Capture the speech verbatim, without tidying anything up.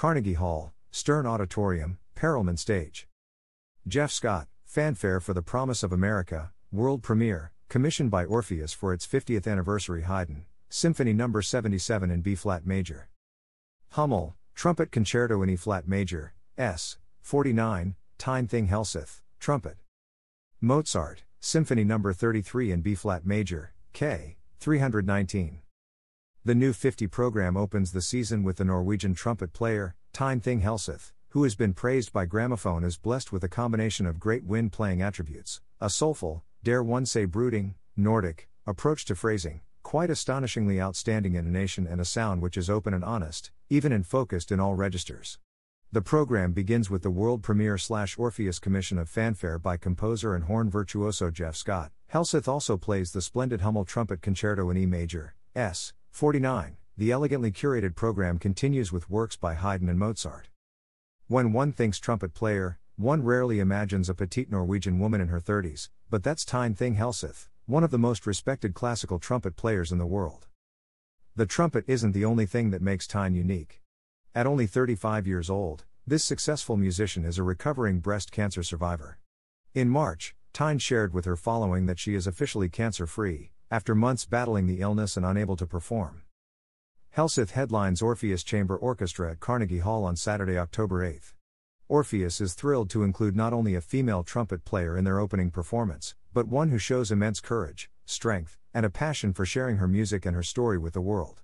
Carnegie Hall, Stern Auditorium, Perelman Stage. Jeff Scott, Fanfare for the Promise of America, world premiere, commissioned by Orpheus for its fiftieth anniversary. Haydn, Symphony number seventy-seven in B-flat major. Hummel, Trumpet Concerto in E-flat major, S. forty-nine, Tine Thing Helseth, trumpet. Mozart, Symphony number thirty-three in B-flat major, K. three nineteen. The New fifty program opens the season with the Norwegian trumpet player, Tine Thing Helseth, who has been praised by Gramophone as blessed with a combination of great wind-playing attributes, a soulful, dare one say brooding, Nordic, approach to phrasing, quite astonishingly outstanding intonation, and a sound which is open and honest, even and focused in all registers. The program begins with the world premiere-slash-Orpheus commission of Fanfare by composer and horn virtuoso Jeff Scott. Helseth also plays the splendid Hummel Trumpet Concerto in E major, S. forty-nine. The elegantly curated program continues with works by Haydn and Mozart. When one thinks trumpet player, one rarely imagines a petite Norwegian woman in her thirties, but that's Tine Thing Helseth, one of the most respected classical trumpet players in the world. The trumpet isn't the only thing that makes Tine unique. At only thirty-five years old, this successful musician is a recovering breast cancer survivor. In March, Tine shared with her following that she is officially cancer-free, after months battling the illness and unable to perform. Helseth headlines Orpheus Chamber Orchestra at Carnegie Hall on Saturday, October eighth. Orpheus is thrilled to include not only a female trumpet player in their opening performance, but one who shows immense courage, strength, and a passion for sharing her music and her story with the world.